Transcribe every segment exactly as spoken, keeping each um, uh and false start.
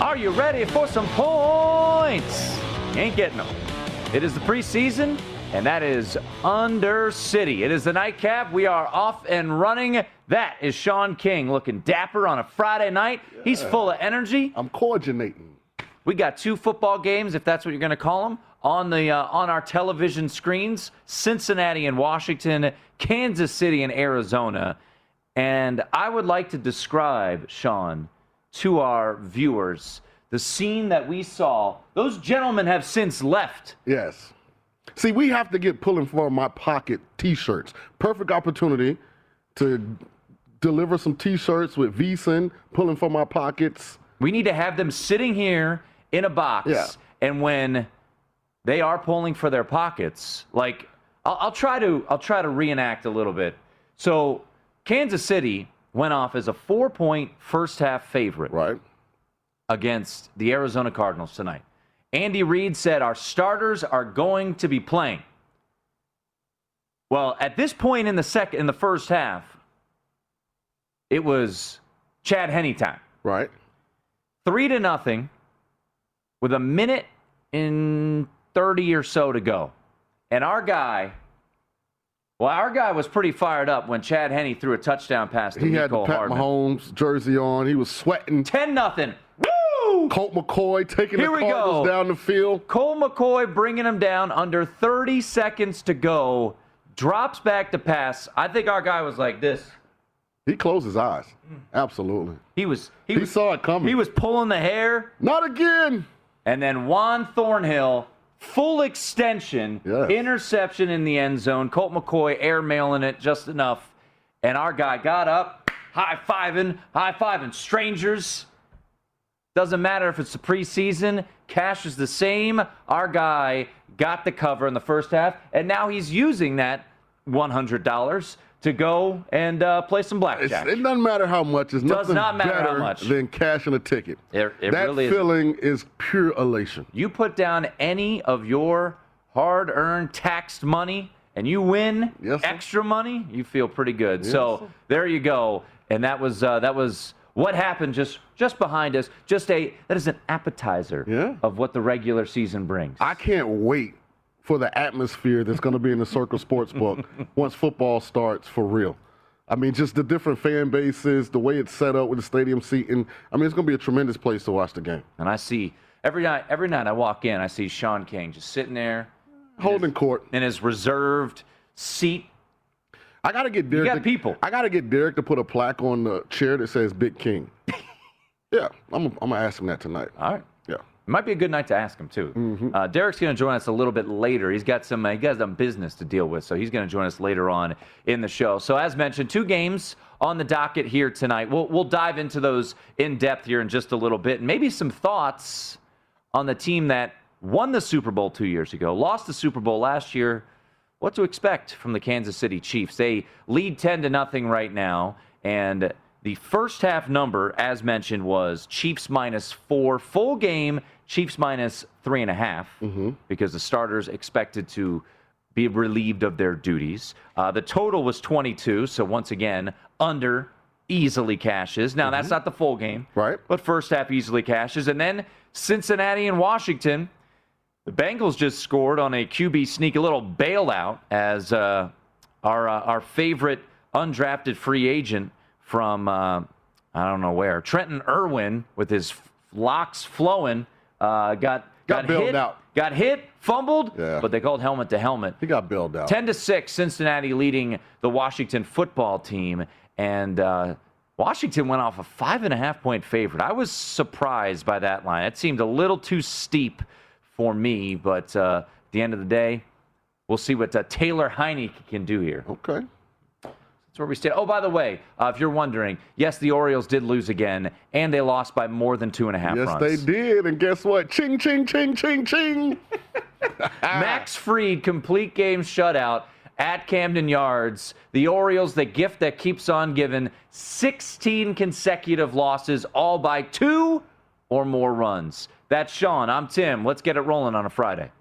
Are you ready for some points? Ain't getting them. It is the preseason, and that is Under City. It is the nightcap. We are off and running. That is Sean King looking dapper on a Friday night. Yeah. He's full of energy. I'm coordinating. We got two football games, if that's what you're going to call them, on, the, uh, on our television screens. Cincinnati and Washington, Kansas City and Arizona. And I would like to describe, Sean, to our viewers, the scene that we saw. Those gentlemen have since left. Yes. See, we have to get pulling from my pocket T-shirts. Perfect opportunity to deliver some T-shirts with VSiN, pulling from my pockets. We need to have them sitting here in a box. Yeah. And when they are pulling for their pockets, like I'll, I'll try to I'll try to reenact a little bit. So Kansas City went off as a four-point first-half favorite right. against the Arizona Cardinals tonight. Andy Reid said our starters are going to be playing. Well, at this point in the second, in the first half, it was Chad Henne time. Right. Three to nothing with a minute and thirty or so to go. And our guy... Well, our guy was pretty fired up when Chad Henne threw a touchdown pass to he Mecole Hardman. He had the Pat Mahomes jersey on. He was sweating. ten nothing. Woo! Colt McCoy taking Here the Cardinals down the field. Colt McCoy bringing him down under thirty seconds to go. Drops back to pass. I think our guy was like this. He closed his eyes. Absolutely. He was. He, he was, saw it coming. He was pulling the hair. Not again. And then Juan Thornhill... Full extension, yes. Interception in the end zone. Colt McCoy airmailing it just enough. And our guy got up, high-fiving, high-fiving strangers. Doesn't matter if it's the preseason. Cash is the same. Our guy got the cover in the first half, and now he's using that one hundred dollars to go and uh, play some blackjack. It's, it doesn't matter how much. It's Does nothing not matter better how much. Than cashing a ticket. It, it that really feeling isn't. Is pure elation. You put down any of your hard-earned taxed money, and you win yes, extra money, you feel pretty good. Yes, so sir. There you go. And that was uh, that was what happened just just behind us. Just a that is an appetizer yeah. of what the regular season brings. I can't wait for the atmosphere that's going to be in the Circa Sportsbook once football starts for real. I mean, just the different fan bases, the way it's set up with the stadium seating. I mean, it's going to be a tremendous place to watch the game. And I see every night, every night I walk in, I see Sean King just sitting there. Holding in his, court. In his reserved seat. I got to get Derek. You got to, people. I got to get Derek to put a plaque on the chair that says Big King. yeah, I'm, I'm going to ask him that tonight. All right. It might be a good night to ask him, too. Mm-hmm. Uh, Derek's going to join us a little bit later. He's got some uh, he got some business to deal with, so he's going to join us later on in the show. So, as mentioned, two games on the docket here tonight. We'll, we'll dive into those in depth here in just a little bit. And maybe some thoughts on the team that won the Super Bowl two years ago, lost the Super Bowl last year. What to expect from the Kansas City Chiefs? They lead ten to nothing right now, and the first half number, as mentioned, was Chiefs minus four. Full game, Chiefs minus three and a half, mm-hmm. because the starters expected to be relieved of their duties. Uh, the total was twenty-two, so once again, under easily cashes. Now, mm-hmm. that's not the full game, right? But first half easily cashes. And then Cincinnati and Washington, the Bengals just scored on a Q B sneak, a little bailout, as uh, our uh, our favorite undrafted free agent, from, uh, I don't know where, Trenton Irwin, with his f- locks flowing, uh, got got, got hit, out. got hit, fumbled, yeah. but they called helmet to helmet. He got bailed out. ten to six, Cincinnati leading the Washington football team, and uh, Washington went off a five and a half point favorite. I was surprised by that line. It seemed a little too steep for me, but uh, at the end of the day, we'll see what uh, Taylor Heineke can do here. Okay. That's where we stand. Oh, by the way, uh, if you're wondering, yes, the Orioles did lose again, and they lost by more than two and a half yes, runs. Yes, they did, and guess what? Ching, ching, ching, ching, ching. Max Fried, complete game shutout at Camden Yards. The Orioles, the gift that keeps on giving, sixteen consecutive losses, all by two or more runs. That's Sean. I'm Tim. Let's get it rolling on a Friday.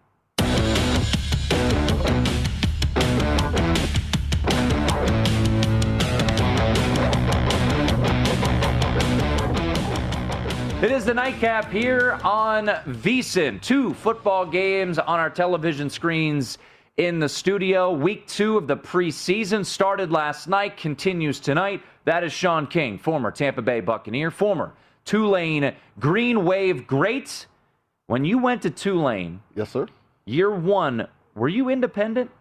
It is the nightcap here on VSiN. Two football games on our television screens in the studio. Week two of the preseason started last night, continues tonight. That is Sean King, former Tampa Bay Buccaneer, former Tulane Green Wave great. When you went to Tulane, yes, sir. Year one, were you independent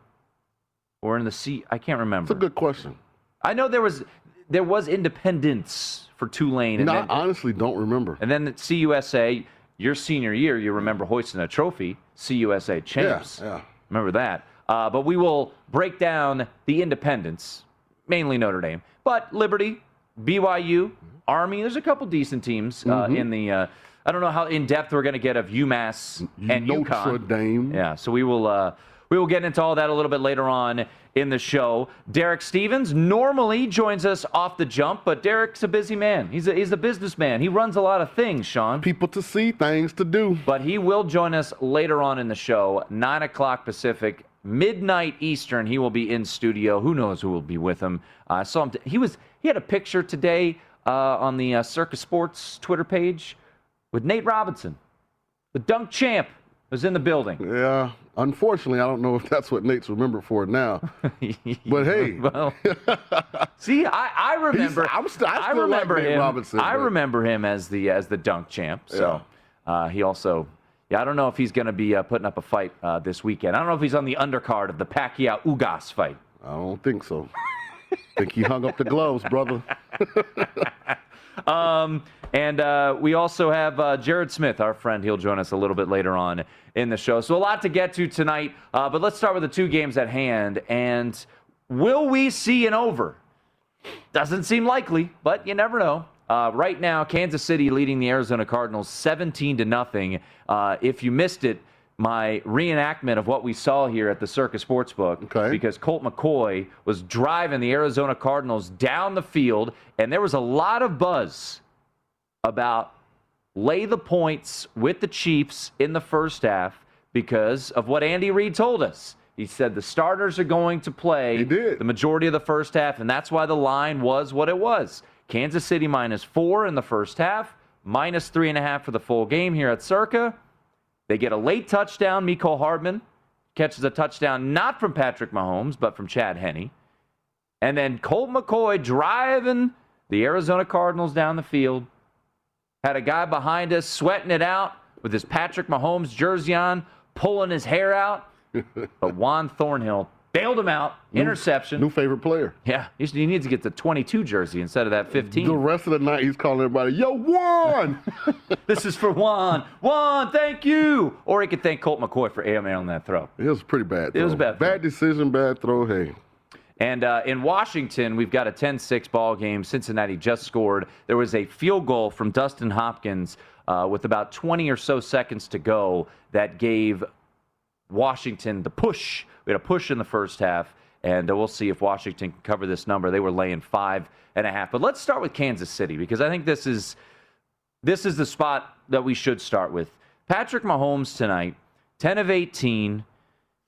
or in the C? I can't remember. That's a good question. I know there was there was independence for Tulane. And no, then, I honestly don't remember. And then at C U S A, your senior year, you remember hoisting a trophy, C U S A champs. Yeah, yeah. Remember that. Uh, but we will break down the independents, mainly Notre Dame. But Liberty, B Y U, mm-hmm. Army, there's a couple decent teams uh, mm-hmm. in the, uh, I don't know how in-depth we're going to get of UMass you and UConn. Notre Dame. Yeah, so we will, uh, we will get into all that a little bit later on in the show. Derek Stevens normally joins us off the jump, but Derek's a busy man. He's a, he's a businessman. He runs a lot of things, Sean. People to see, things to do. But he will join us later on in the show, nine o'clock Pacific, midnight Eastern. He will be in studio. Who knows who will be with him. I uh, saw him. T- he, was, he had a picture today uh, on the uh, Circa Sports Twitter page with Nate Robinson, the dunk champ. Was in the building. Yeah. Unfortunately, I don't know if that's what Nate's remembered for now. But hey. Well, see, I, I remember. I'm st- I, I remember like him. Robinson, I but. remember him as the as the dunk champ. So yeah. uh, he also. Yeah, I don't know if he's going to be uh, putting up a fight uh, this weekend. I don't know if he's on the undercard of the Pacquiao-Ugas fight. I don't think so. I think he hung up the gloves, brother. um. And uh, we also have uh, Jared Smith, our friend. He'll join us a little bit later on in the show. So a lot to get to tonight, uh, but let's start with the two games at hand. And will we see an over? Doesn't seem likely, but you never know. Uh, right now, Kansas City leading the Arizona Cardinals seventeen to nothing. Uh, if you missed it, my reenactment of what we saw here at the Circa Sportsbook, okay. because Colt McCoy was driving the Arizona Cardinals down the field, and there was a lot of buzz about lay the points with the Chiefs in the first half because of what Andy Reid told us. He said the starters are going to play the majority of the first half, and that's why the line was what it was. Kansas City minus four in the first half, minus three and a half for the full game here at Circa. They get a late touchdown. Mecole Hardman catches a touchdown not from Patrick Mahomes, but from Chad Henne. And then Colt McCoy driving the Arizona Cardinals down the field. Had a guy behind us sweating it out with his Patrick Mahomes jersey on, pulling his hair out. But Juan Thornhill bailed him out. New, interception. New favorite player. Yeah. He needs to get the twenty-two jersey instead of that fifteen. The rest of the night he's calling everybody, yo, Juan! This is for Juan. Juan, thank you! Or he could thank Colt McCoy for A M L on that throw. It was a pretty bad throw. It was a bad throw. Bad decision, bad throw, hey. And uh, in Washington, we've got a ten six ball game. Cincinnati just scored. There was a field goal from Dustin Hopkins uh, with about twenty or so seconds to go that gave Washington the push. We had a push in the first half, and uh, we'll see if Washington can cover this number. They were laying five and a half. But let's start with Kansas City because I think this is this is the spot that we should start with. Patrick Mahomes tonight, ten of eighteen,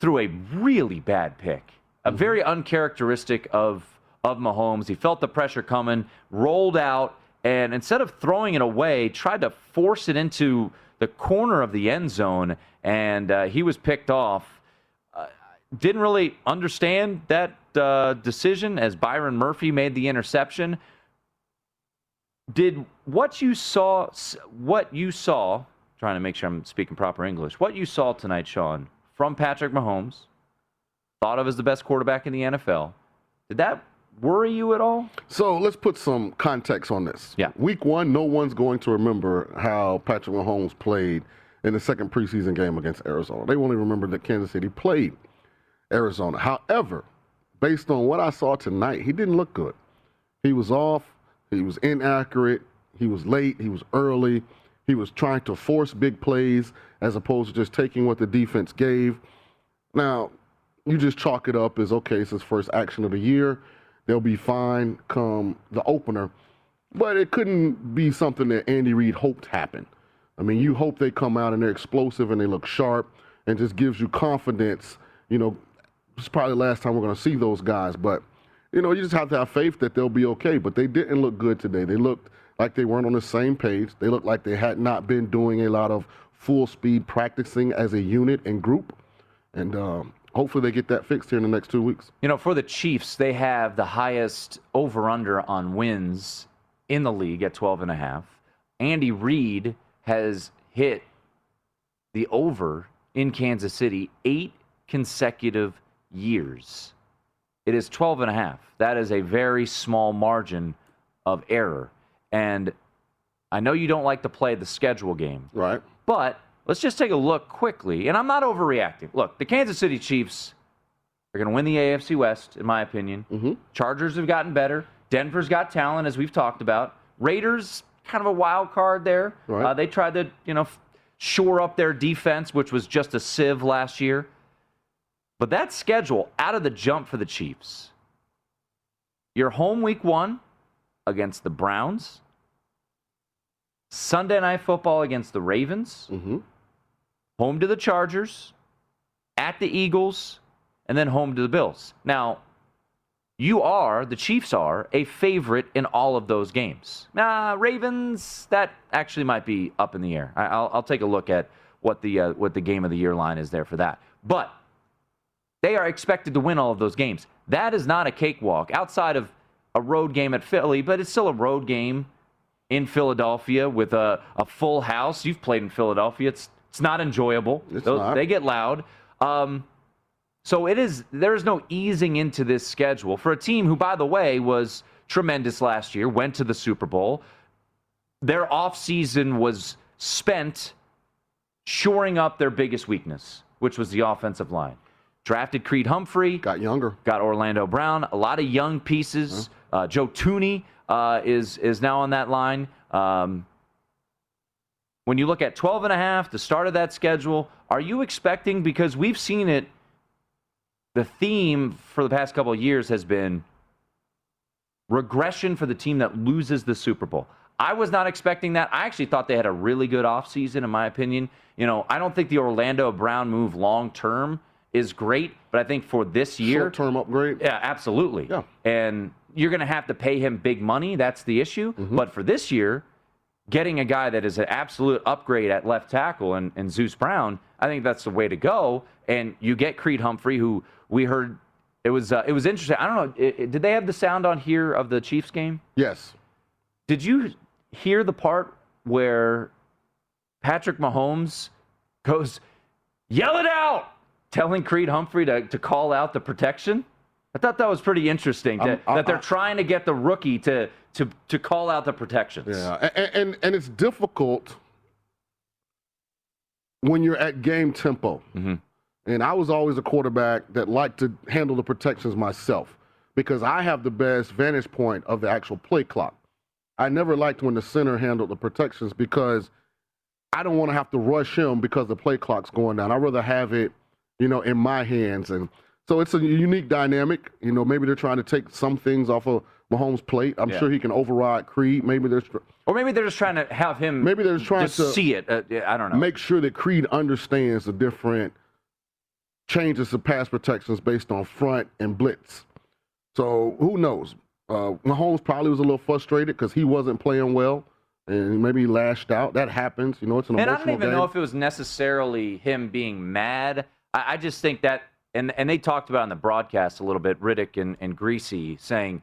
threw a really bad pick. A very uncharacteristic of of Mahomes. He felt the pressure coming, rolled out, and instead of throwing it away, tried to force it into the corner of the end zone, and uh, he was picked off. Uh, didn't really understand that uh, decision as Byron Murphy made the interception. Did what you saw, what you saw, trying to make sure I'm speaking proper English, what you saw tonight, Sean, from Patrick Mahomes, thought of as the best quarterback in the N F L. Did that worry you at all? So let's put some context on this. Yeah. Week one, no one's going to remember how Patrick Mahomes played in the second preseason game against Arizona. They only remember that Kansas City played Arizona. However, based on what I saw tonight, he didn't look good. He was off. He was inaccurate. He was late. He was early. He was trying to force big plays as opposed to just taking what the defense gave. Now, you just chalk it up as, okay, it's his first action of the year. They'll be fine come the opener. But it couldn't be something that Andy Reid hoped happened. I mean, you hope they come out and they're explosive and they look sharp and just gives you confidence. You know, it's probably the last time we're going to see those guys. But, you know, you just have to have faith that they'll be okay. But they didn't look good today. They looked like they weren't on the same page. They looked like they had not been doing a lot of full speed practicing as a unit and group. And um, hopefully they get that fixed here in the next two weeks. You know, for the Chiefs, they have the highest over-under on wins in the league at twelve and a half. Andy Reid has hit the over in Kansas City eight consecutive years. It is twelve and a half. That is a very small margin of error. And I know you don't like to play the schedule game. Right. But let's just take a look quickly. And I'm not overreacting. Look, the Kansas City Chiefs are going to win the A F C West, in my opinion. Mm-hmm. Chargers have gotten better. Denver's got talent, as we've talked about. Raiders, kind of a wild card there. Right. Uh, they tried to, you know, shore up their defense, which was just a sieve last year. But that schedule, out of the jump for the Chiefs, your home week one against the Browns, Sunday Night Football against the Ravens, mm-hmm. home to the Chargers, at the Eagles, and then home to the Bills. Now, you are, the Chiefs are, a favorite in all of those games. Nah, Ravens, that actually might be up in the air. I, I'll, I'll take a look at what the uh, what the game of the year line is there for that. But they are expected to win all of those games. That is not a cakewalk outside of a road game at Philly, but it's still a road game in Philadelphia with a, a full house. You've played in Philadelphia. It's it's not enjoyable. It's those, not. They get loud. Um So it is. There is no easing into this schedule for a team who, by the way, was tremendous last year, went to the Super Bowl. Their offseason was spent shoring up their biggest weakness, which was the offensive line. Drafted Creed Humphrey. Got younger. Got Orlando Brown. A lot of young pieces. Yeah. Uh, Joe Tooney uh, is, is now on that line. Um, when you look at twelve and a half, the start of that schedule, are you expecting, because we've seen it, the theme for the past couple of years has been regression for the team that loses the Super Bowl. I was not expecting that. I actually thought they had a really good offseason, in my opinion. You know, I don't think the Orlando Brown move long-term is great, but I think for this year... Short-term upgrade. Yeah, absolutely. Yeah. And you're going to have to pay him big money. That's the issue. Mm-hmm. But for this year, getting a guy that is an absolute upgrade at left tackle and, and Zeus Brown, I think that's the way to go. And you get Creed Humphrey, who... We heard it was uh, it was interesting. I don't know. It, it, did they have the sound on here of the Chiefs game? Yes. Did you hear the part where Patrick Mahomes goes, yell it out, telling Creed Humphrey to, to call out the protection? I thought that was pretty interesting that, I'm, I'm, that they're I'm, trying to get the rookie to to to call out the protections. Yeah, and, and, and it's difficult when you're at game tempo. Mm-hmm. And I was always a quarterback that liked to handle the protections myself because I have the best vantage point of the actual play clock. I never liked when the center handled the protections because I don't want to have to rush him because the play clock's going down. I'd rather have it, you know, in my hands. And so it's a unique dynamic. You know, maybe they're trying to take some things off of Mahomes' plate. I'm yeah. sure he can override Creed. Maybe they're tr- or maybe they're just trying to have him maybe they're just trying just to see it. Uh, I don't know. Make sure that Creed understands the different changes to pass protections based on front and blitz. So who knows? Uh, Mahomes probably was a little frustrated because he wasn't playing well and maybe he lashed out. That happens. You know, it's an emotional game. And I don't even know if it was necessarily him being mad. I, I just think that, and, and they talked about in the broadcast a little bit, Riddick and, and Greasy saying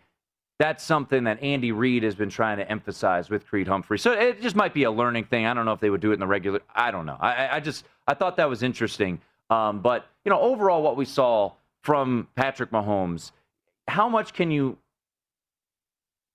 that's something that Andy Reid has been trying to emphasize with Creed Humphrey. So it just might be a learning thing. I don't know if they would do it in the regular. I don't know. I, I just, I thought that was interesting. Um, but, you know, overall what we saw from Patrick Mahomes, how much can you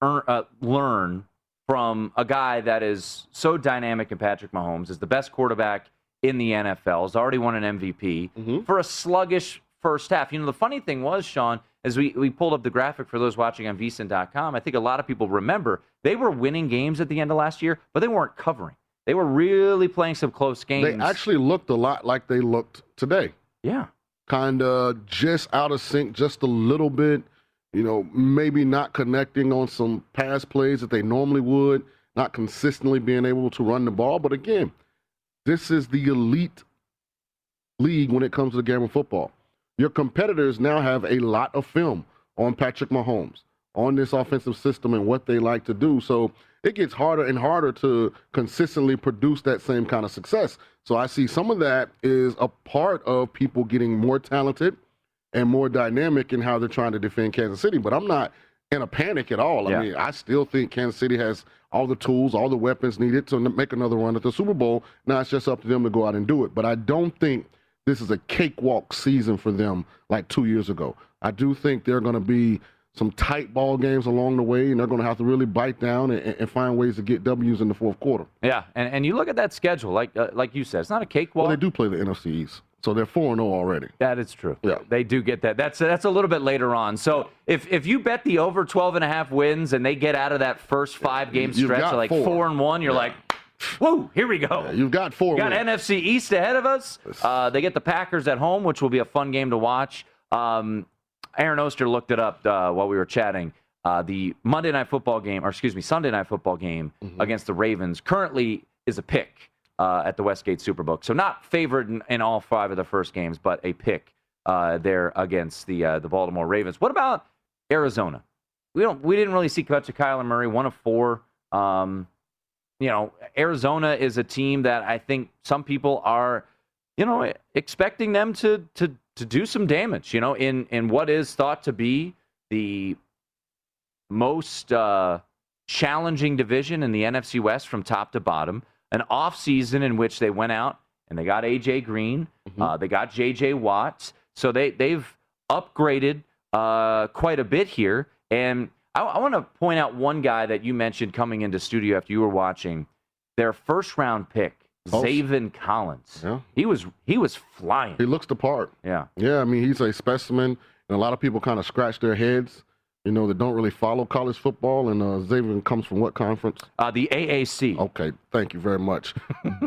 earn, uh, learn from a guy that is so dynamic in Patrick Mahomes, is the best quarterback in the N F L, has already won an M V P, mm-hmm. for a sluggish first half? You know, the funny thing was, Sean, as we, we pulled up the graphic for those watching on V S I N dot com, I think a lot of people remember they were winning games at the end of last year, but they weren't covering. They were really playing some close games. They actually looked a lot like they looked today. Yeah. Kind of just out of sync, just a little bit, you know, maybe not connecting on some pass plays that they normally would, not consistently being able to run the ball. But again, this is the elite league when it comes to the game of football. Your competitors now have a lot of film on Patrick Mahomes, on this offensive system and what they like to do. So it gets harder and harder to consistently produce that same kind of success. So I see some of that is a part of people getting more talented and more dynamic in how they're trying to defend Kansas City. But I'm not in a panic at all. Yeah. I mean, I still think Kansas City has all the tools, all the weapons needed to make another run at the Super Bowl. Now it's just up to them to go out and do it. But I don't think this is a cakewalk season for them like two years ago. I do think there are going to be some tight ball games along the way, and they're going to have to really bite down and, and find ways to get W's in the fourth quarter. Yeah, and, and you look at that schedule, like uh, like you said, it's not a cakewalk. Well, they do play the N F C East, so they're four and oh already. That is true. Yeah. They do get that. That's that's a little bit later on. So if if you bet the over twelve and a half wins and they get out of that first five-game stretch of like four and one, you're yeah. like, whoa, here we go. Yeah, you've got four wins. Got N F C East ahead of us. Uh, they get the Packers at home, which will be a fun game to watch. Um Aaron Oster looked it up uh, while we were chatting. Uh, the Monday Night Football game, or excuse me, Sunday Night Football game mm-hmm. against the Ravens currently is a pick uh, at the Westgate Superbook. So not favored in, in all five of the first games, but a pick uh, there against the uh, the Baltimore Ravens. What about Arizona? We don't we didn't really see much of Kyler Murray, one of four. Um, you know, Arizona is a team that I think some people are, you know, expecting them to to. to do some damage, you know, in, in what is thought to be the most uh, challenging division in the N F C West from top to bottom. An offseason in which they went out and they got A J Green. Mm-hmm. Uh, they got J J Watt. So they, they've upgraded uh, quite a bit here. And I, I want to point out one guy that you mentioned coming into studio after you were watching. Their first-round pick, Zaven Collins. Yeah. He was he was flying. He looks the part. Yeah. Yeah, I mean, he's a specimen, and a lot of people kind of scratch their heads, you know, that don't really follow college football, and uh, Zaven comes from what conference? Uh, the A A C. Okay, thank you very much.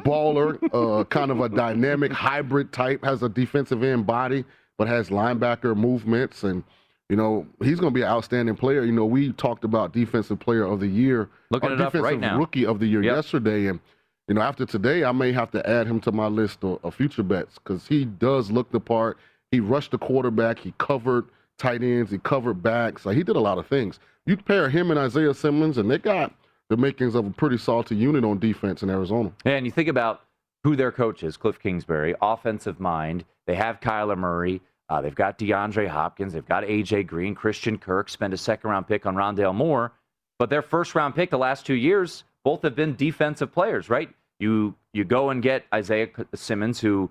Baller, uh, kind of a dynamic hybrid type, has a defensive end body, but has linebacker movements, and, you know, he's going to be an outstanding player. You know, we talked about Defensive Player of the Year. Looking it up right now. Defensive Rookie of the Year yep. yesterday, and you know, after today, I may have to add him to my list of, of future bets because he does look the part. He rushed the quarterback. He covered tight ends. He covered backs. Like, he did a lot of things. You pair him and Isaiah Simmons, and they got the makings of a pretty salty unit on defense in Arizona. And you think about who their coach is, Cliff Kingsbury, offensive mind. They have Kyler Murray. Uh, they've got DeAndre Hopkins. They've got A J. Green. Christian Kirk spent a second-round pick on Rondale Moore. But their first-round pick the last two years – both have been defensive players, right? You you go and get Isaiah Simmons, who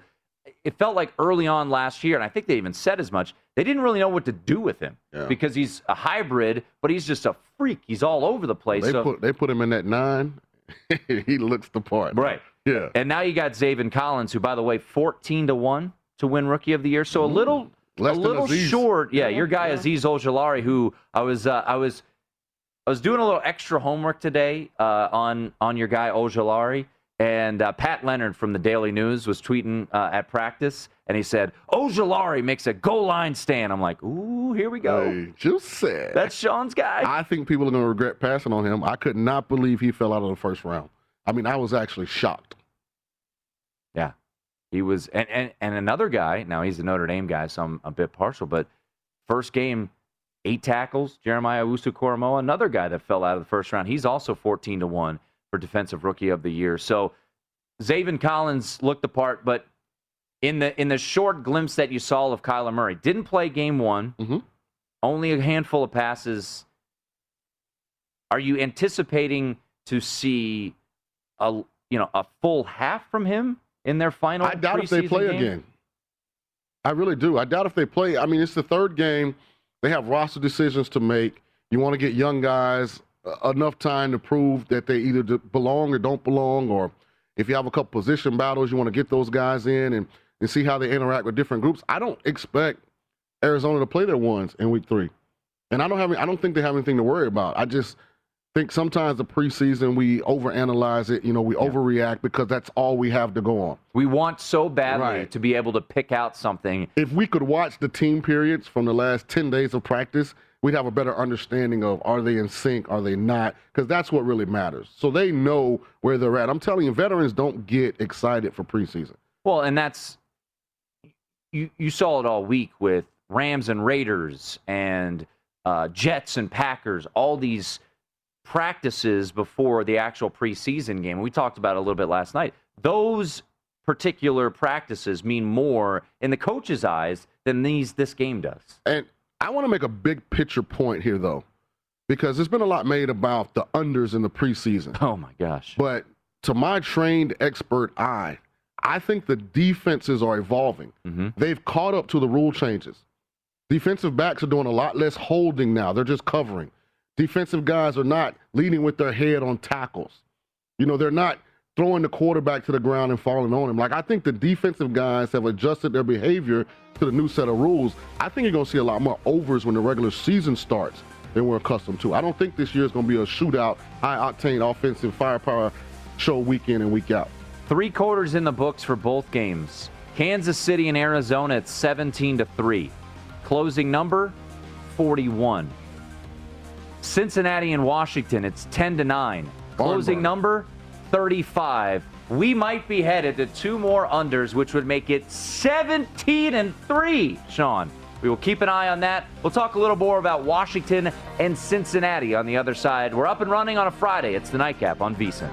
it felt like early on last year, and I think they even said as much, they didn't really know what to do with him yeah. because he's a hybrid, but he's just a freak. He's all over the place. They, so, put, they put him in that nine. He looks the part. Right. Yeah. And now you got Zaven Collins, who, by the way, fourteen to one to win Rookie of the Year. So a little, Less a little short. Yeah, yeah, your guy yeah. Azeez Ojulari, who I was uh, I was – I was doing a little extra homework today uh, on, on your guy, Ojulari, and uh, Pat Leonard from the Daily News was tweeting uh, at practice, and he said, Ojulari makes a goal line stand. I'm like, ooh, here we go. Hey, just said. That's Sean's guy. I think people are going to regret passing on him. I could not believe he fell out of the first round. I mean, I was actually shocked. Yeah. He was, and, and, and another guy, now he's a Notre Dame guy, so I'm a bit partial, but first game, eight tackles, Jeremiah Owusu-Koramoah, another guy that fell out of the first round. He's also fourteen to one for Defensive Rookie of the Year. So Zaven Collins looked the part, but in the in the short glimpse that you saw of Kyler Murray, didn't play game one, mm-hmm. only a handful of passes. Are you anticipating to see a you know a full half from him in their final preseason game? I doubt if they play game? again. I really do. I doubt if they play. I mean, it's the third game. They have roster decisions to make. You want to get young guys enough time to prove that they either belong or don't belong, or if you have a couple position battles, you want to get those guys in and, and see how they interact with different groups. I don't expect Arizona to play their ones in week three. And I don't have, I don't think they have anything to worry about. I just think sometimes the preseason we overanalyze it, you know, we yeah. overreact because that's all we have to go on. We want so badly right. to be able to pick out something. If we could watch the team periods from the last ten days of practice, we'd have a better understanding of are they in sync, are they not, because that's what really matters. So they know where they're at. I'm telling you, veterans don't get excited for preseason. Well, and that's you, you saw it all week with Rams and Raiders and uh, Jets and Packers, all these practices before the actual preseason game. We talked about it a little bit last night. Those particular practices mean more in the coach's eyes than these this game does. And I want to make a big picture point here, though, because there's been a lot made about the unders in the preseason. Oh, my gosh. But to my trained expert eye, I think the defenses are evolving. Mm-hmm. They've caught up to the rule changes. Defensive backs are doing a lot less holding now. They're just covering. Defensive guys are not leading with their head on tackles. You know, they're not throwing the quarterback to the ground and falling on him. Like, I think the defensive guys have adjusted their behavior to the new set of rules. I think you're going to see a lot more overs when the regular season starts than we're accustomed to. I don't think this year is going to be a shootout, high-octane offensive firepower show week in and week out. Three quarters in the books for both games. Kansas City and Arizona at seventeen to three. Closing number, forty-one. Cincinnati and Washington, it's ten to nine. Closing number, thirty-five. We might be headed to two more unders, which would make it seventeen and three, Sean. We will keep an eye on that. We'll talk a little more about Washington and Cincinnati on the other side. We're up and running on a Friday. It's the Nightcap on VSiN.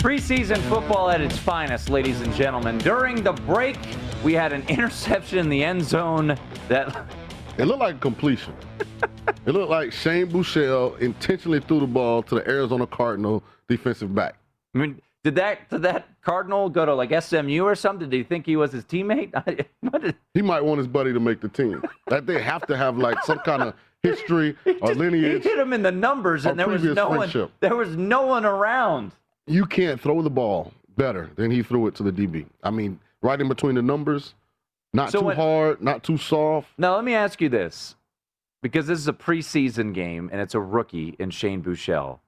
Preseason football at its finest, ladies and gentlemen. During the break, we had an interception in the end zone that... It looked like a completion. It looked like Shane Buechele intentionally threw the ball to the Arizona Cardinal defensive back. I mean, did that did that Cardinal go to, like, S M U or something? Did he think he was his teammate? Did... He might want his buddy to make the team. That they have to have, like, some kind of history or lineage. He hit him in the numbers, and there was no one, there was no one around. You can't throw the ball better than he threw it to the D B. I mean, right in between the numbers, not too hard, not too soft. Now, let me ask you this, because this is a preseason game, and it's a rookie in Shane Buechele.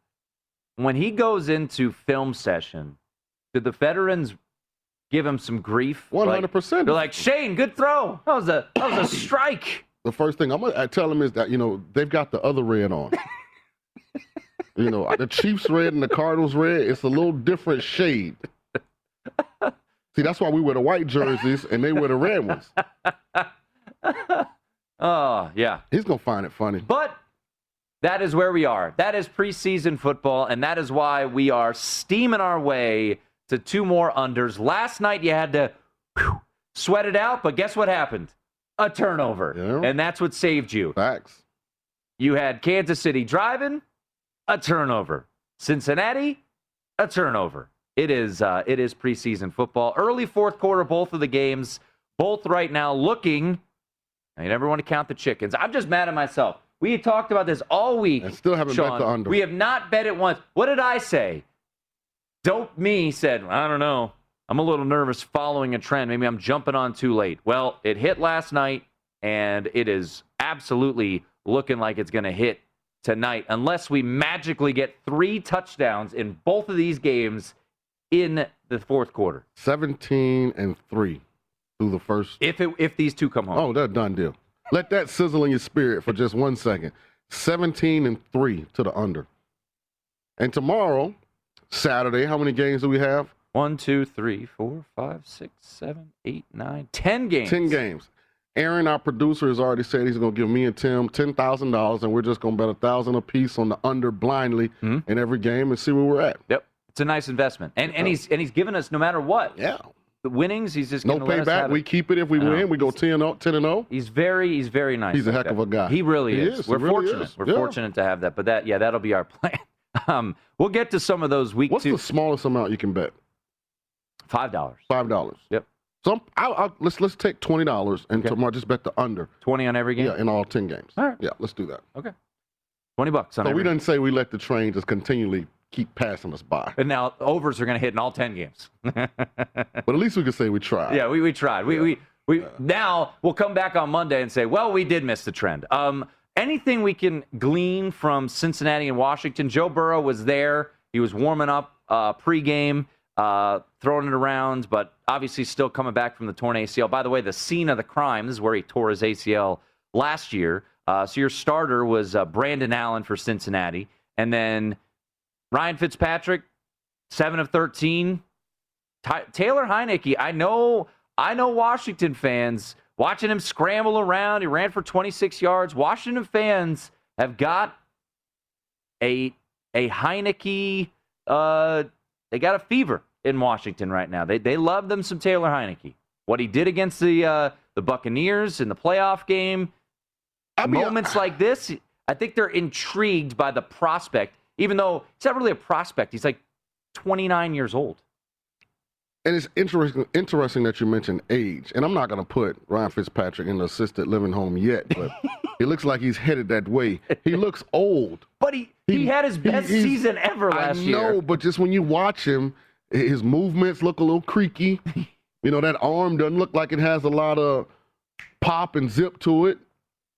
When he goes into film session, did the veterans give him some grief? one hundred percent. Like, they're like, Shane, good throw. That was a, that was a strike. The first thing I'm going to tell him is that, you know, they've got the other red on. You know, the Chiefs red and the Cardinals red, it's a little different shade. See, that's why we wear the white jerseys and they wear the red ones. Oh, yeah. He's going to find it funny. But that is where we are. That is preseason football, and that is why we are steaming our way to two more unders. Last night you had to whew, sweat it out, but guess what happened? A turnover. Yeah. And that's what saved you. Facts. You had Kansas City driving. A turnover. Cincinnati, a turnover. It is uh, it is preseason football. Early fourth quarter, both of the games, both right now looking. I never want to count the chickens. I'm just mad at myself. We had talked about this all week. I still haven't bet the under. We have not bet it once. What did I say? Dope me said, I don't know. I'm a little nervous following a trend. Maybe I'm jumping on too late. Well, it hit last night, and it is absolutely looking like it's going to hit tonight, unless we magically get three touchdowns in both of these games in the fourth quarter. seventeen and three through the first. If it, if these two come home. Oh, that's a done deal. Let that sizzle in your spirit for just one second. seventeen and three to the under. And tomorrow, Saturday, how many games do we have? One, two, three, four, five, six, seven, eight, nine, ten games. Ten games. Aaron, our producer, has already said he's going to give me and Tim ten thousand dollars, and we're just going to bet one thousand dollars apiece on the under blindly mm-hmm. in every game and see where we're at. Yep. It's a nice investment. And and he's and he's giving us no matter what. Yeah. The winnings, he's just going to let us have it. No payback. We keep it if we no. win. We go ten and oh. He's very, he's very nice. He's a heck that. of a guy. He really he is. is. We're he really fortunate. Is. We're yeah. fortunate to have that. But, that yeah, that'll be our plan. um, We'll get to some of those week What's two. What's the smallest amount you can bet? five dollars. five dollars. Yep. So I'm, I'll, I'll, let's let's take twenty dollars and okay. tomorrow just bet the under. Twenty on every game. Yeah, in all ten games. All right. Yeah, let's do that. Okay. Twenty bucks on. So every we didn't game. say we let the train just continually keep passing us by. And now overs are going to hit in all ten games. But at least we can say we tried. Yeah, we we tried. We yeah. we we yeah. now we'll come back on Monday and say, well, we did miss the trend. Um, anything we can glean from Cincinnati and Washington? Joe Burrow was there. He was warming up uh, pregame. Uh, throwing it around, but obviously still coming back from the torn A C L. By the way, the scene of the crime, this is where he tore his A C L last year. Uh, so your starter was uh, Brandon Allen for Cincinnati. And then Ryan Fitzpatrick, seven of thirteen. T- Taylor Heineke, I know, I know Washington fans, watching him scramble around. He ran for twenty-six yards. Washington fans have got a, a Heineke... Uh, They got a fever in Washington right now. They they love them some Taylor Heineke. What he did against the uh, the Buccaneers in the playoff game, I mean, moments I, like this, I think they're intrigued by the prospect, even though he's not really a prospect. He's like twenty-nine years old. And it's interesting interesting that you mentioned age. And I'm not going to put Ryan Fitzpatrick in the assisted living home yet, but it looks like he's headed that way. He looks old. But he, he, he had his best he, season ever last year. I know, year. But just when you watch him, his movements look a little creaky. You know, that arm doesn't look like it has a lot of pop and zip to it.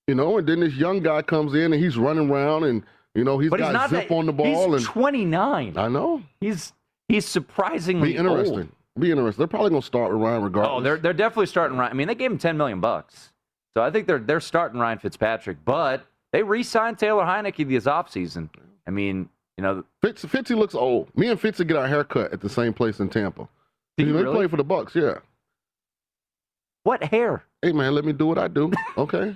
You know, and then this young guy comes in and he's running around and, you know, he's but got he's not zip that, on the ball. He's and, twenty-nine. I know. He's he's surprisingly Be interesting. Old. Be interesting. They're probably going to start with Ryan regardless. Oh, they're they're definitely starting Ryan. I mean, they gave him ten million bucks. So I think they're they're starting Ryan Fitzpatrick, but they re-signed Taylor Heineke this offseason. I mean, you know, Fitz, Fitzy looks old. Me and Fitzy get our haircut at the same place in Tampa. They really? play for the Bucks, yeah. What hair? Hey man, let me do what I do. Okay.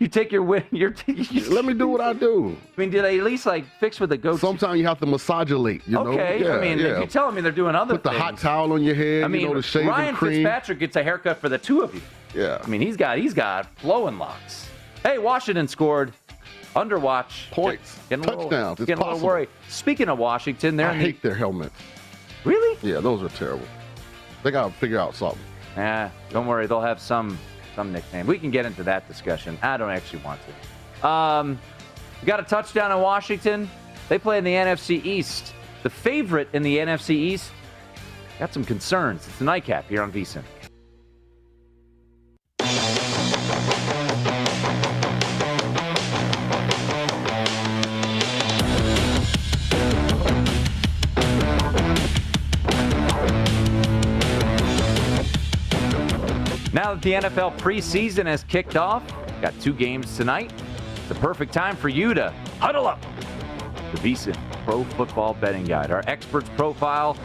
You take your win. Your t- let me do what I do. I mean, did I at least like fix with the goat? Sometimes you have to massagulate. You know? Okay. Yeah, I mean, yeah. If you're telling me they're doing other Put things. Put the hot towel on your head. I mean, you know, the shaving Ryan cream. Fitzpatrick gets a haircut for the two of you. Yeah. I mean, he's got he's got flowing locks. Hey, Washington scored. Underwatch points. Getting touchdowns. A little, it's getting possible. a little worried. Speaking of Washington, they're I in hate the... their helmets. Really? Yeah, those are terrible. They gotta figure out something. Nah, don't worry. They'll have some. Some nickname. We can get into that discussion. I don't actually want to. Um, got a touchdown in Washington. They play in the N F C East. The favorite in the N F C East got some concerns. It's the nightcap here on VSiN. Now that the N F L preseason has kicked off, got two games tonight, it's the perfect time for you to huddle up. The VSiN Pro Football Betting Guide. Our experts profile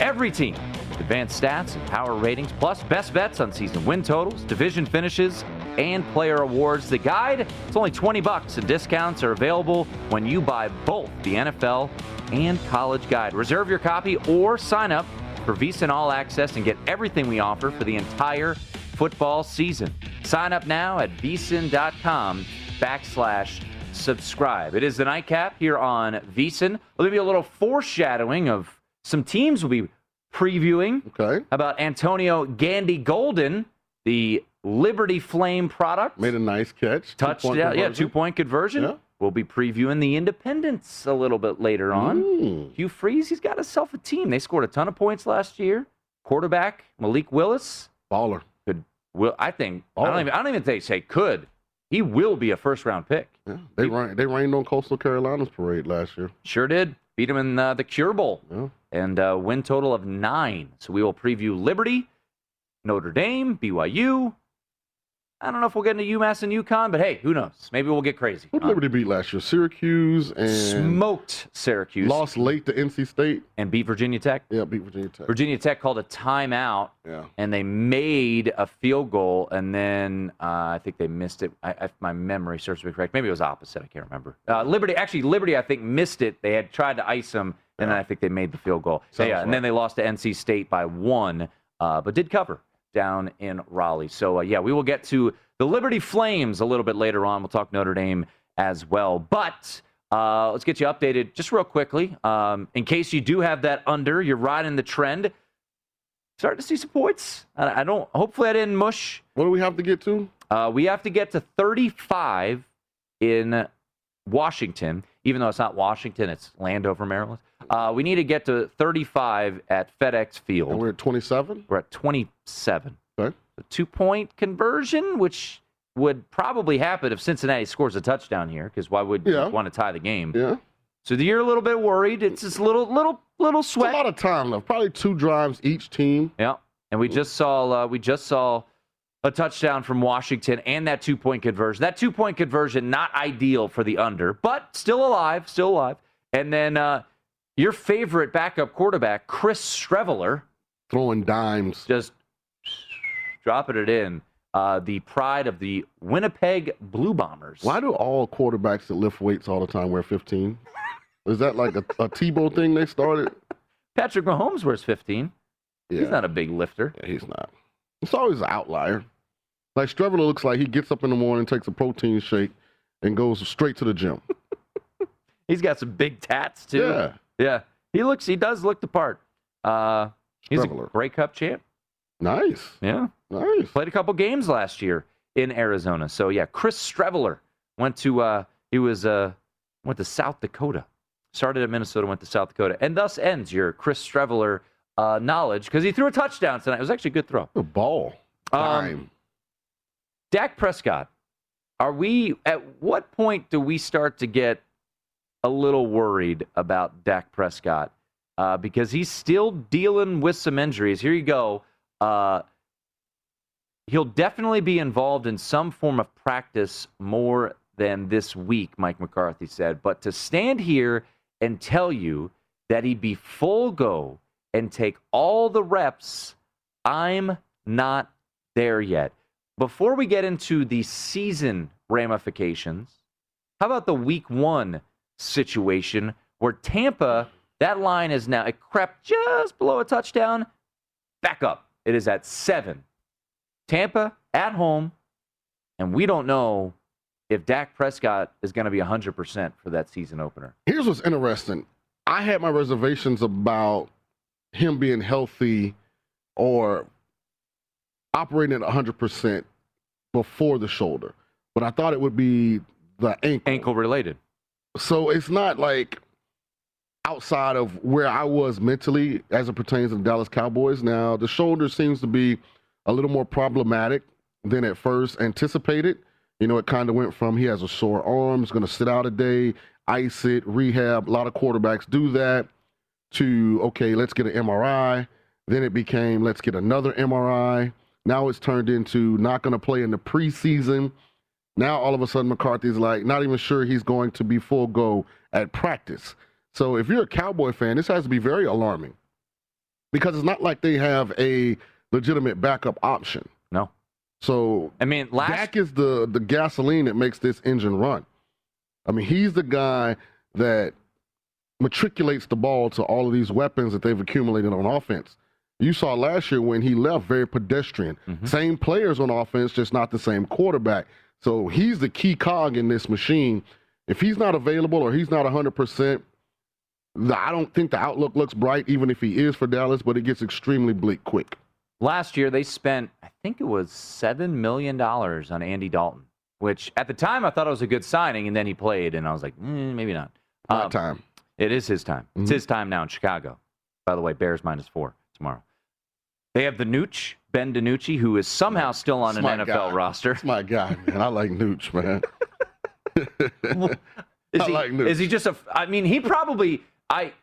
every team. Advanced stats and power ratings, plus best bets on season win totals, division finishes, and player awards. The guide, it's only twenty bucks, and discounts are available when you buy both the N F L and college guide. Reserve your copy or sign up for VSiN All Access and get everything we offer for the entire football season. Sign up now at VSiN.com backslash subscribe. It is the nightcap here on VSiN. There'll be a little foreshadowing of some teams we'll be previewing. Okay. How about Antonio Gandy Golden, the Liberty Flame product? Made a nice catch. Touchdown. Yeah, two-point conversion. Yeah. We'll be previewing the Independents a little bit later on. Ooh. Hugh Freeze, he's got himself a team. They scored a ton of points last year. Quarterback Malik Willis. Baller. Will I think oh. I don't even I don't even think say could he will be a first round pick. Yeah, they rained they rained on Coastal Carolina's parade last year. Sure did. Beat him in uh, the Cure Bowl. Yeah. And uh, win total of nine. So we will preview Liberty, Notre Dame, B Y U. I don't know if we'll get into UMass and UConn, but hey, who knows? Maybe we'll get crazy. Who did Liberty beat last year? Syracuse and smoked Syracuse. Lost late to N C State and beat Virginia Tech. Yeah, beat Virginia Tech. Virginia Tech called a timeout. Yeah, and they made a field goal, and then uh, I think they missed it. I, if my memory serves me correct, maybe it was opposite. I can't remember. Uh, Liberty actually, Liberty I think missed it. They had tried to ice them, and yeah. then I think they made the field goal. So, yeah, right. And then they lost to N C State by one, uh, but did cover down in Raleigh. So, uh, yeah, we will get to the Liberty Flames a little bit later on. We'll talk Notre Dame as well. But uh, let's get you updated just real quickly. Um, in case you do have that under, you're riding the trend. starting to see some points. I, I don't. Hopefully, I didn't mush. What do we have to get to? Uh, we have to get to thirty-five in Washington. Even though it's not Washington, it's Landover, Maryland. Uh, we need to get to thirty-five at FedEx Field. And we're at twenty-seven? We're at twenty-seven. Okay. A two-point conversion, which would probably happen if Cincinnati scores a touchdown here, because why would yeah. you want to tie the game? Yeah. So you're a little bit worried. It's just a little, little, little sweat. It's a lot of time left. Probably two drives each team. Yeah. And we just saw, uh, we just saw a touchdown from Washington and that two-point conversion. That two-point conversion, not ideal for the under, but still alive, still alive. And then uh, your favorite backup quarterback, Chris Streveler. Throwing dimes. Just dropping it in. Uh, the pride of the Winnipeg Blue Bombers. Why do all quarterbacks that lift weights all the time wear fifteen? Is that like a, a Tebow thing they started? Patrick Mahomes wears fifteen. Yeah. He's not a big lifter. Yeah, he's not. It's always an outlier. Like, Streveler looks like he gets up in the morning, takes a protein shake, and goes straight to the gym. He's got some big tats, too. Yeah. Yeah. He looks, he does look the part. Uh, he's Streveler. A Grey Cup champ. Nice. Yeah. Nice. Played a couple games last year in Arizona. So, yeah, Chris Streveler went to, uh, he was, uh, went to South Dakota. Started at Minnesota, went to South Dakota. And thus ends your Chris Streveler uh, knowledge, because he threw a touchdown tonight. It was actually a good throw. Good ball. Um, Dak Prescott, are we, at what point do we start to get a little worried about Dak Prescott? Uh, because he's still dealing with some injuries. Here you go. Uh, he'll definitely be involved in some form of practice more than this week, Mike McCarthy said. But to stand here and tell you that he'd be full go and take all the reps, I'm not there yet. Before we get into the season ramifications, how about the week one situation where Tampa, that line is now, it crept just below a touchdown, back up. It is at seven. Tampa at home, and we don't know if Dak Prescott is going to be one hundred percent for that season opener. Here's what's interesting. I had my reservations about him being healthy or operating at one hundred percent before the shoulder, but I thought it would be the ankle. Ankle related. So it's not like outside of where I was mentally as it pertains to the Dallas Cowboys. Now, the shoulder seems to be a little more problematic than at first anticipated. You know, it kind of went from he has a sore arm, he's going to sit out a day, ice it, rehab. A lot of quarterbacks do that to, okay, let's get an M R I. Then it became, let's get another M R I. Now it's turned into not going to play in the preseason. Now all of a sudden McCarthy's like, not even sure he's going to be full go at practice. So if you're a Cowboy fan, this has to be very alarming because it's not like they have a legitimate backup option. No. So I mean, last... Dak is the, the gasoline that makes this engine run. I mean, he's the guy that matriculates the ball to all of these weapons that they've accumulated on offense. You saw last year when he left, very pedestrian. Mm-hmm. Same players on offense, just not the same quarterback. So he's the key cog in this machine. If he's not available or he's not one hundred percent, I don't think the outlook looks bright, even if he is for Dallas, but it gets extremely bleak quick. Last year, they spent, I think it was seven million dollars on Andy Dalton, which at the time I thought it was a good signing, and then he played, and I was like, mm, maybe not. My um, time. It is his time. Mm-hmm. It's his time now in Chicago. By the way, Bears minus four tomorrow. They have the Nooch, Ben DiNucci, who is somehow still on it's an N F L guy. Roster. That's my guy, man. I like Nooch, man. is, I he, like Nooch. Is he just a, I mean, he probably... I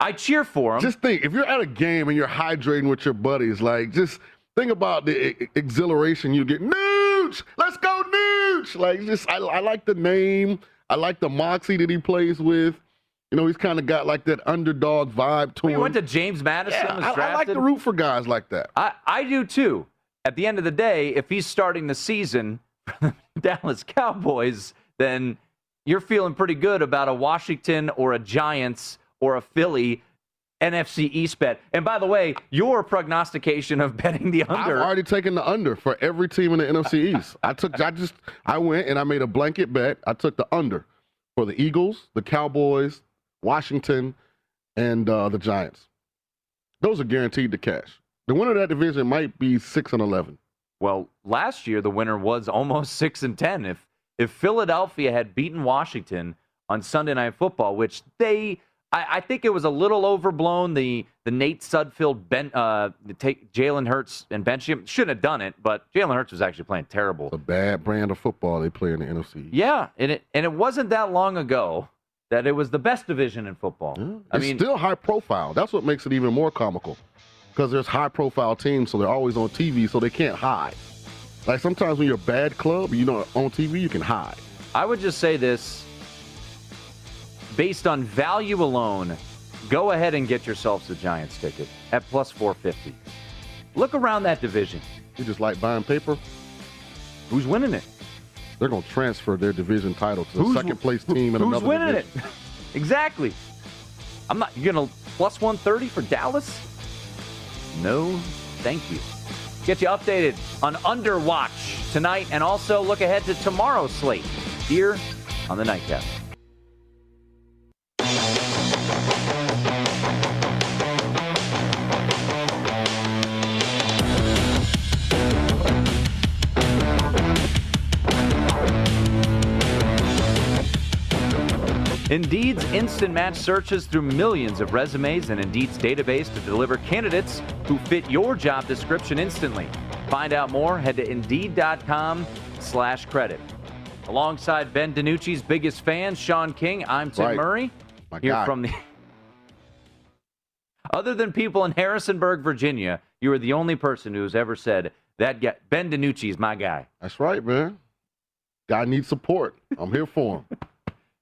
I cheer for him. Just think, if you're at a game and you're hydrating with your buddies, like, just think about the e- exhilaration you get. Nooch! Let's go, Nooch! Like, just I, I like the name. I like the moxie that he plays with. You know, he's kind of got, like, that underdog vibe to we him. He went to James Madison. Yeah, was I, I like to root for guys like that. I, I do, too. At the end of the day, if he's starting the season for the Dallas Cowboys, then... you're feeling pretty good about a Washington or a Giants or a Philly N F C East bet. And by the way, your prognostication of betting the under. I've already taken the under for every team in the N F C East. I took, I just, I went and I made a blanket bet. I took the under for the Eagles, the Cowboys, Washington, and uh, the Giants. Those are guaranteed to cash. The winner of that division might be six and eleven. Well, last year the winner was almost six and ten. If if Philadelphia had beaten Washington on Sunday Night Football, which they, I, I think it was a little overblown. The the Nate Sudfeld, ben, uh, take Jalen Hurts and bench him, shouldn't have done it, but Jalen Hurts was actually playing terrible. It's a bad brand of football they play in the N F C. Yeah, and it and it wasn't that long ago that it was the best division in football. Yeah, I it's mean, still high profile. That's what makes it even more comical. Because there's high-profile teams, so they're always on T V, so they can't hide. Like, sometimes when you're a bad club, you know, on T V, you can hide. I would just say this. Based on value alone, go ahead and get yourselves the Giants ticket at plus four fifty. Look around that division. You just like buying paper? Who's winning it? They're going to transfer their division title to the second-place team in another division. Who's winning it? Exactly. I'm not, you're going to plus one thirty for Dallas? No, thank you. Get you updated on Underwatch tonight and also look ahead to tomorrow's slate here on the Nightcap. Indeed's instant match searches through millions of resumes and Indeed's database to deliver candidates who fit your job description instantly. Find out more, head to Indeed dot com slash credit. Alongside Ben DiNucci's biggest fan, Sean King, I'm Tim right. Murray. My Here God. From the Other than people in Harrisonburg, Virginia, you are the only person who's ever said, that guy, Ben DiNucci is my guy. That's right, man. Guy needs support. I'm here for him.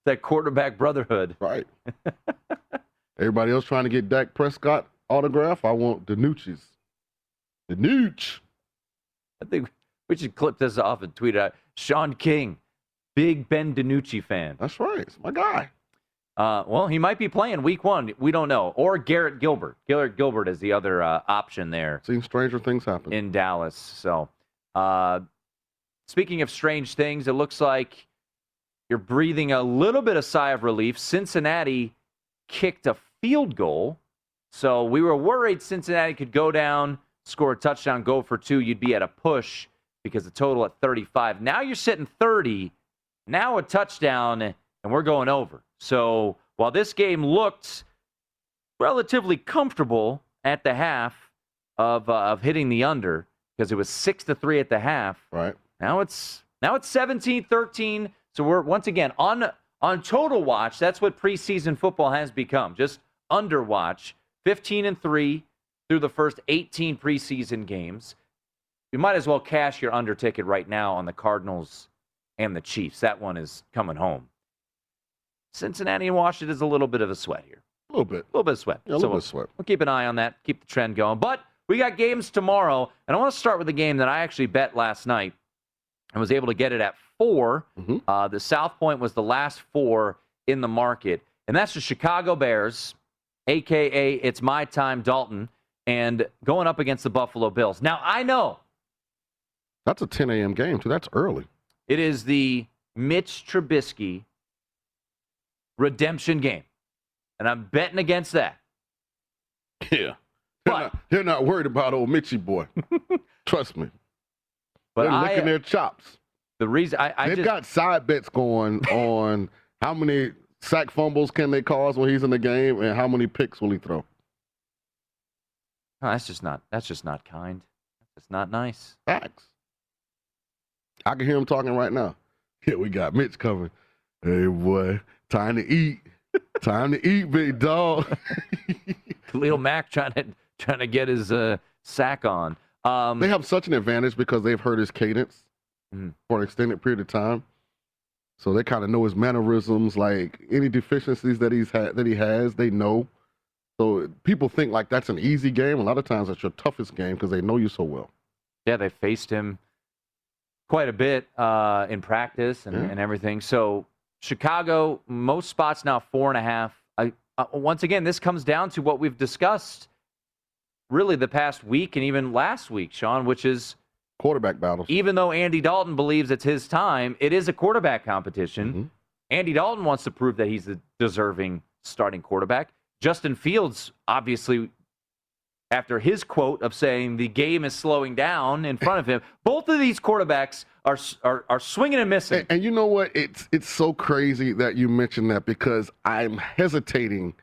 That quarterback brotherhood. Right. Everybody else trying to get Dak Prescott autograph. I want DiNucci's. DiNucci. I think we should clip this off and tweet it out. Sean King, big Ben DiNucci fan. That's right. It's my guy. Uh, well, he might be playing week one. We don't know. Or Garrett Gilbert. Garrett Gilbert is the other uh, option there. Seems stranger things happen. In Dallas. So, uh, speaking of strange things, it looks like you're breathing a little bit of sigh of relief. Cincinnati kicked a field goal. So we were worried Cincinnati could go down, score a touchdown, go for two. You'd be at a push because the total at thirty-five. Now you're sitting thirty. Now a touchdown, and we're going over. So while this game looked relatively comfortable at the half of, uh, of hitting the under because it was six to three at the half, right. now it's now it's seventeen thirteen. So we're, once again, on on total watch. That's what preseason football has become, just under watch, fifteen and three through the first eighteen preseason games. You might as well cash your under ticket right now on the Cardinals and the Chiefs. That one is coming home. Cincinnati and Washington is a little bit of a sweat here. A little bit. A little bit of sweat. Yeah, a little so bit of sweat. We'll keep an eye on that, keep the trend going. But we got games tomorrow, and I want to start with a game that I actually bet last night and was able to get it at four. Mm-hmm. Uh, the South Point was the last four in the market. And that's the Chicago Bears, a k a. It's My Time Dalton, and going up against the Buffalo Bills. Now, I know. That's a ten a.m. game, too. That's early. It is the Mitch Trubisky redemption game. And I'm betting against that. Yeah. But, not, they're not worried about old Mitchie boy. Trust me. But they're I, licking their chops. The reason I, I they've just, got side bets going on how many sack fumbles can they cause when he's in the game, and how many picks will he throw? Oh, that's just not. That's just not kind. That's not nice. Facts. I can hear him talking right now. Yeah, we got Mitch coming. Hey boy, time to eat. Time to eat, big dog. Khalil Mack trying to trying to get his uh, sack on. Um, they have such an advantage because they've heard his cadence mm-hmm. for an extended period of time, so they kind of know his mannerisms, like any deficiencies that he's had, that he has, they know. So people think like that's an easy game. A lot of times, that's your toughest game because they know you so well. Yeah, they faced him quite a bit uh, in practice and, yeah. and everything. So Chicago, most spots now four and a half. I, uh, once again, this comes down to what we've discussed. Really the past week and even last week, Sean, which is quarterback battles. Even though Andy Dalton believes it's his time, it is a quarterback competition. Mm-hmm. Andy Dalton wants to prove that he's the deserving starting quarterback. Justin Fields obviously after his quote of saying the game is slowing down in front of him. Both of these quarterbacks are are, are swinging and missing. And, and you know what? It's, it's so crazy that you mentioned that, because I'm hesitating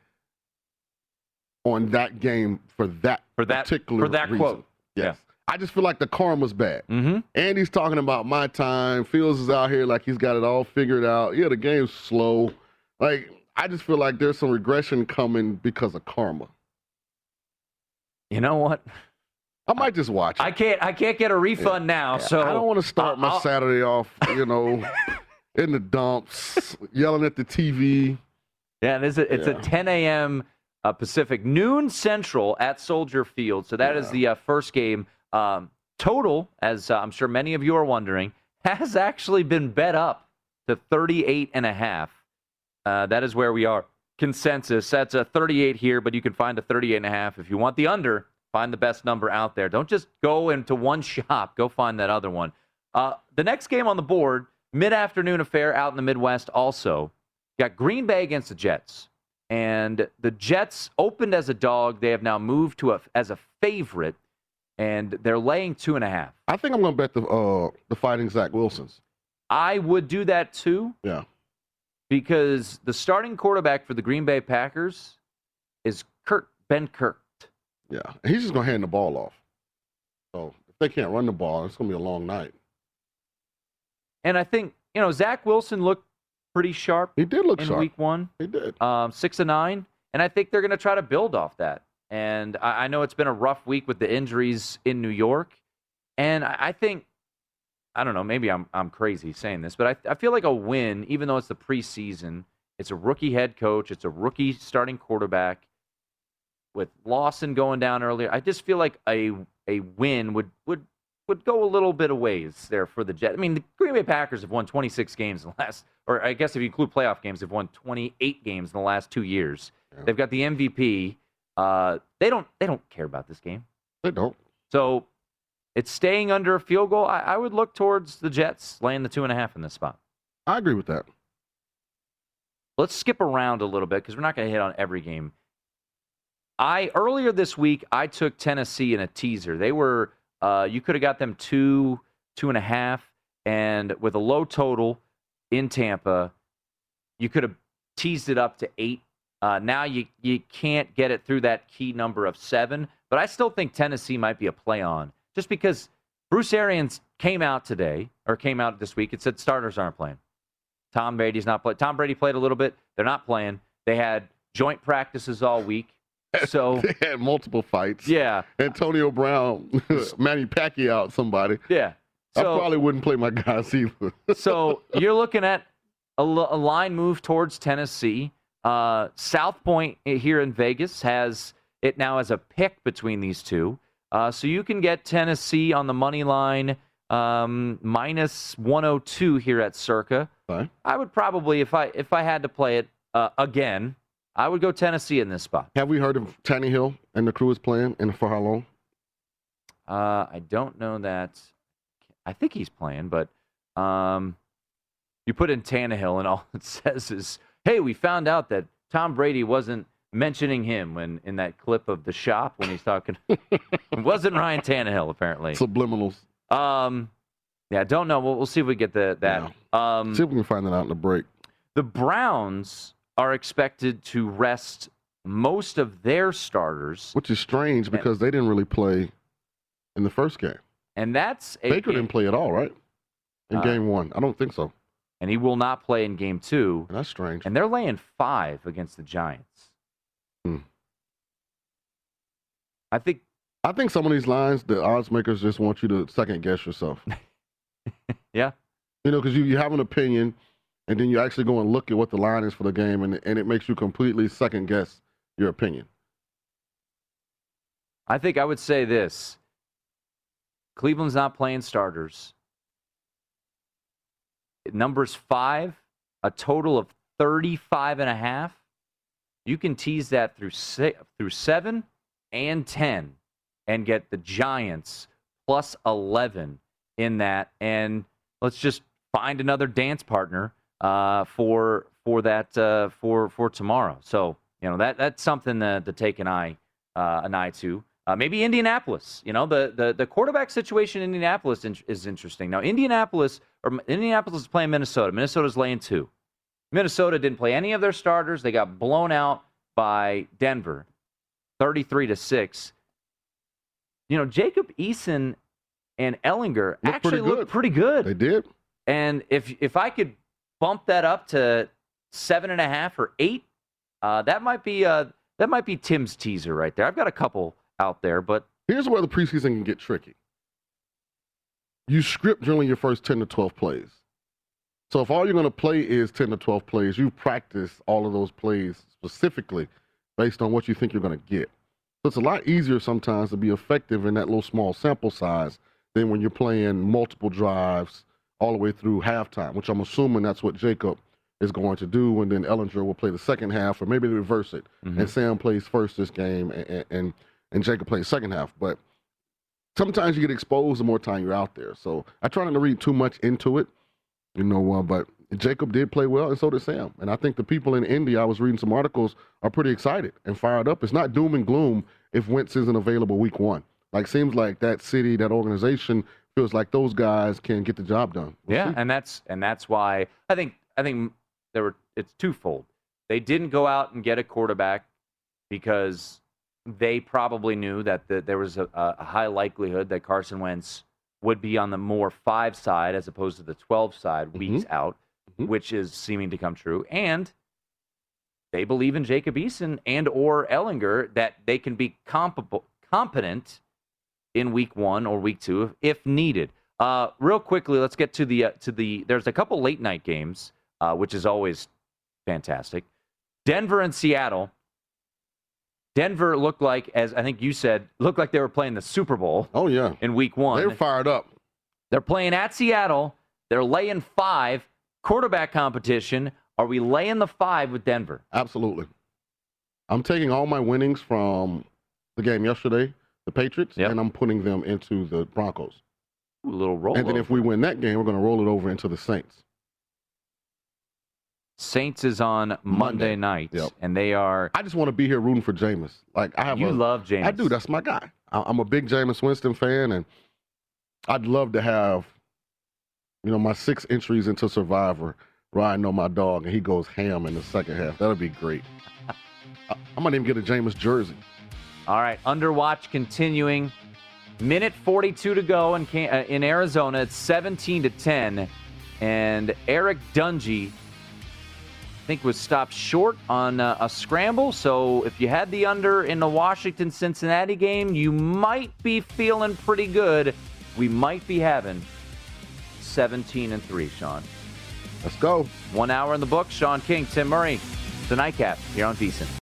on that game for that, for that particular for that reason. Quote. Yes. Yeah. I just feel like the karma's bad. Mm-hmm. Andy's talking about my time. Fields is out here like he's got it all figured out. Yeah, the game's slow. Like, I just feel like there's some regression coming because of karma. You know what? I might just watch it. I can't. I can't get a refund yeah. now, yeah. so I don't want to start I'll, my I'll... Saturday off, you know, in the dumps, yelling at the T V. Yeah, and it's a, it's yeah. a ten a m Uh, Pacific, noon Central at Soldier Field. So that yeah. is the uh, first game. Um, total, as uh, I'm sure many of you are wondering, has actually been bet up to thirty-eight and a half. Uh, that is where we are. Consensus, that's a thirty-eight here, but you can find a thirty-eight and a half. If you want the under, find the best number out there. Don't just go into one shop. Go find that other one. Uh, the next game on the board, mid-afternoon affair out in the Midwest also. Got Green Bay against the Jets. And the Jets opened as a dog. They have now moved to a, as a favorite, and they're laying two and a half. I think I'm going to bet the uh, the Fighting Zach Wilsons. I would do that too. Yeah, because the starting quarterback for the Green Bay Packers is Kurt Benkert. Yeah, he's just going to hand the ball off. So if they can't run the ball, it's going to be a long night. And I think, you know, Zach Wilson looked pretty sharp. He did look in sharp. Week one. He did. Um, six and nine. And I think they're going to try to build off that. And I, I know it's been a rough week with the injuries in New York. And I, I think, I don't know, maybe I'm I'm crazy saying this, but I, I feel like a win, even though it's the preseason, it's a rookie head coach, it's a rookie starting quarterback, with Lawson going down earlier. I just feel like a a win would, would, would go a little bit of ways there for the Jets. I mean, the Green Bay Packers have won twenty-six games in the last, or I guess if you include playoff games, they've won twenty-eight games in the last two years. Yeah. They've got the M V P. Uh, they don't they don't care about this game. They don't. So it's staying under a field goal. I, I would look towards the Jets laying the two and a half in this spot. I agree with that. Let's skip around a little bit because we're not going to hit on every game. I earlier this week, I took Tennessee in a teaser. They were... Uh, you could have got them two, two and a half, and with a low total in Tampa, you could have teased it up to eight. Uh, now you you can't get it through that key number of seven, but I still think Tennessee might be a play on, just because Bruce Arians came out today, or came out this week, and said starters aren't playing. Tom Brady's not playing. Tom Brady played a little bit. They're not playing. They had joint practices all week. So they had multiple fights. Yeah. Antonio Brown, Manny Pacquiao, somebody. Yeah. So, I probably wouldn't play my guys either. So you're looking at a, a line move towards Tennessee. Uh, South Point here in Vegas has it now as a pick between these two. Uh, so you can get Tennessee on the money line um, minus one oh two here at Circa. Fine. I would probably, if I if I had to play it uh, again, I would go Tennessee in this spot. Have we heard of Tannehill and the crew is playing, and for how long? Uh, I don't know that. I think he's playing, but um, you put in Tannehill, and all it says is, hey, we found out that Tom Brady wasn't mentioning him when in that clip of the shop when he's talking. It wasn't Ryan Tannehill, apparently. Subliminals. Um, yeah, don't know. We'll, we'll see if we get the, that. Yeah. Um, see if we can find that out in the break. The Browns are expected to rest most of their starters. Which is strange because they didn't really play in the first game. And that's... A Baker game. didn't play at all, right? In uh, game one. I don't think so. And he will not play in game two. And that's strange. And they're laying five against the Giants. Hmm. I think... I think some of these lines, the odds makers just want you to second guess yourself. Yeah. You know, because you, you have an opinion... And then you actually go and look at what the line is for the game, and, and it makes you completely second-guess your opinion. I think I would say this. Cleveland's not playing starters. Numbers five, a total of thirty-five and a half. You can tease that through six, through seven and ten and get the Giants plus eleven in that. And let's just find another dance partner Uh, for for that uh, for for tomorrow, so you know that that's something to, to take an eye uh, an eye to. Uh, maybe Indianapolis. You know, the, the, the quarterback situation in Indianapolis in, is interesting. Now, Indianapolis or Indianapolis is playing Minnesota. Minnesota's laying two. Minnesota didn't play any of their starters. They got blown out by Denver, thirty-three to six. You know, Jacob Eason and Ellinger looked actually pretty looked pretty good. They did. And if if I could bump that up to seven and a half or eight, uh, that might be uh, that might be Tim's teaser right there. I've got a couple out there, but here's where the preseason can get tricky. You script drilling your first ten to twelve plays. So if all you're going to play is ten to twelve plays, you practice all of those plays specifically based on what you think you're going to get. So it's a lot easier sometimes to be effective in that little small sample size than when you're playing multiple drives all the way through halftime, which I'm assuming that's what Jacob is going to do, and then Ellinger will play the second half, or maybe they reverse it, mm-hmm. and Sam plays first this game, and, and and Jacob plays second half. But sometimes you get exposed the more time you're out there. So I try not to read too much into it, you know, uh, but Jacob did play well, and so did Sam. And I think the people in Indy, I was reading some articles, are pretty excited and fired up. It's not doom and gloom if Wentz isn't available week one. Like, seems like that city, that organization feels like those guys can get the job done. We'll yeah, see. and that's and that's why I think I think there were it's twofold. They didn't go out and get a quarterback because they probably knew that the, there was a, a high likelihood that Carson Wentz would be on the more five side as opposed to the twelve side weeks mm-hmm. out, mm-hmm. which is seeming to come true. And they believe in Jacob Eason and or Ellinger that they can be comp- competent in week one or week two if, if needed. Uh, real quickly, let's get to the uh, to the. There's a couple late night games, uh, which is always fantastic. Denver and Seattle. Denver looked like, as I think you said, looked like they were playing the Super Bowl. Oh, yeah. In week one. They were fired up. They're playing at Seattle. They're laying five. Quarterback competition. Are we laying the five with Denver? Absolutely. I'm taking all my winnings from the game yesterday, the Patriots, yep. and I'm putting them into the Broncos. Ooh, a little roll. And then over. If we win that game, we're going to roll it over into the Saints. Saints is on Monday, Monday. night, yep. and they are... I just want to be here rooting for Jameis. Like, I have You a, love Jameis. I do. That's my guy. I'm a big Jameis Winston fan, and I'd love to have, you know, my six entries into Survivor riding on my dog, and he goes ham in the second half. That would be great. I, I might even get a Jameis jersey. All right, Underwatch continuing. Minute forty-two to go in, uh, in Arizona. It's seventeen to ten, and Eric Dungey... I think was stopped short on a, a scramble. So if you had the under in the Washington-Cincinnati game, you might be feeling pretty good. We might be having seventeen and three, Sean. Let's go. One hour in the book. Sean King, Tim Murray, the Nightcap here on VSiN.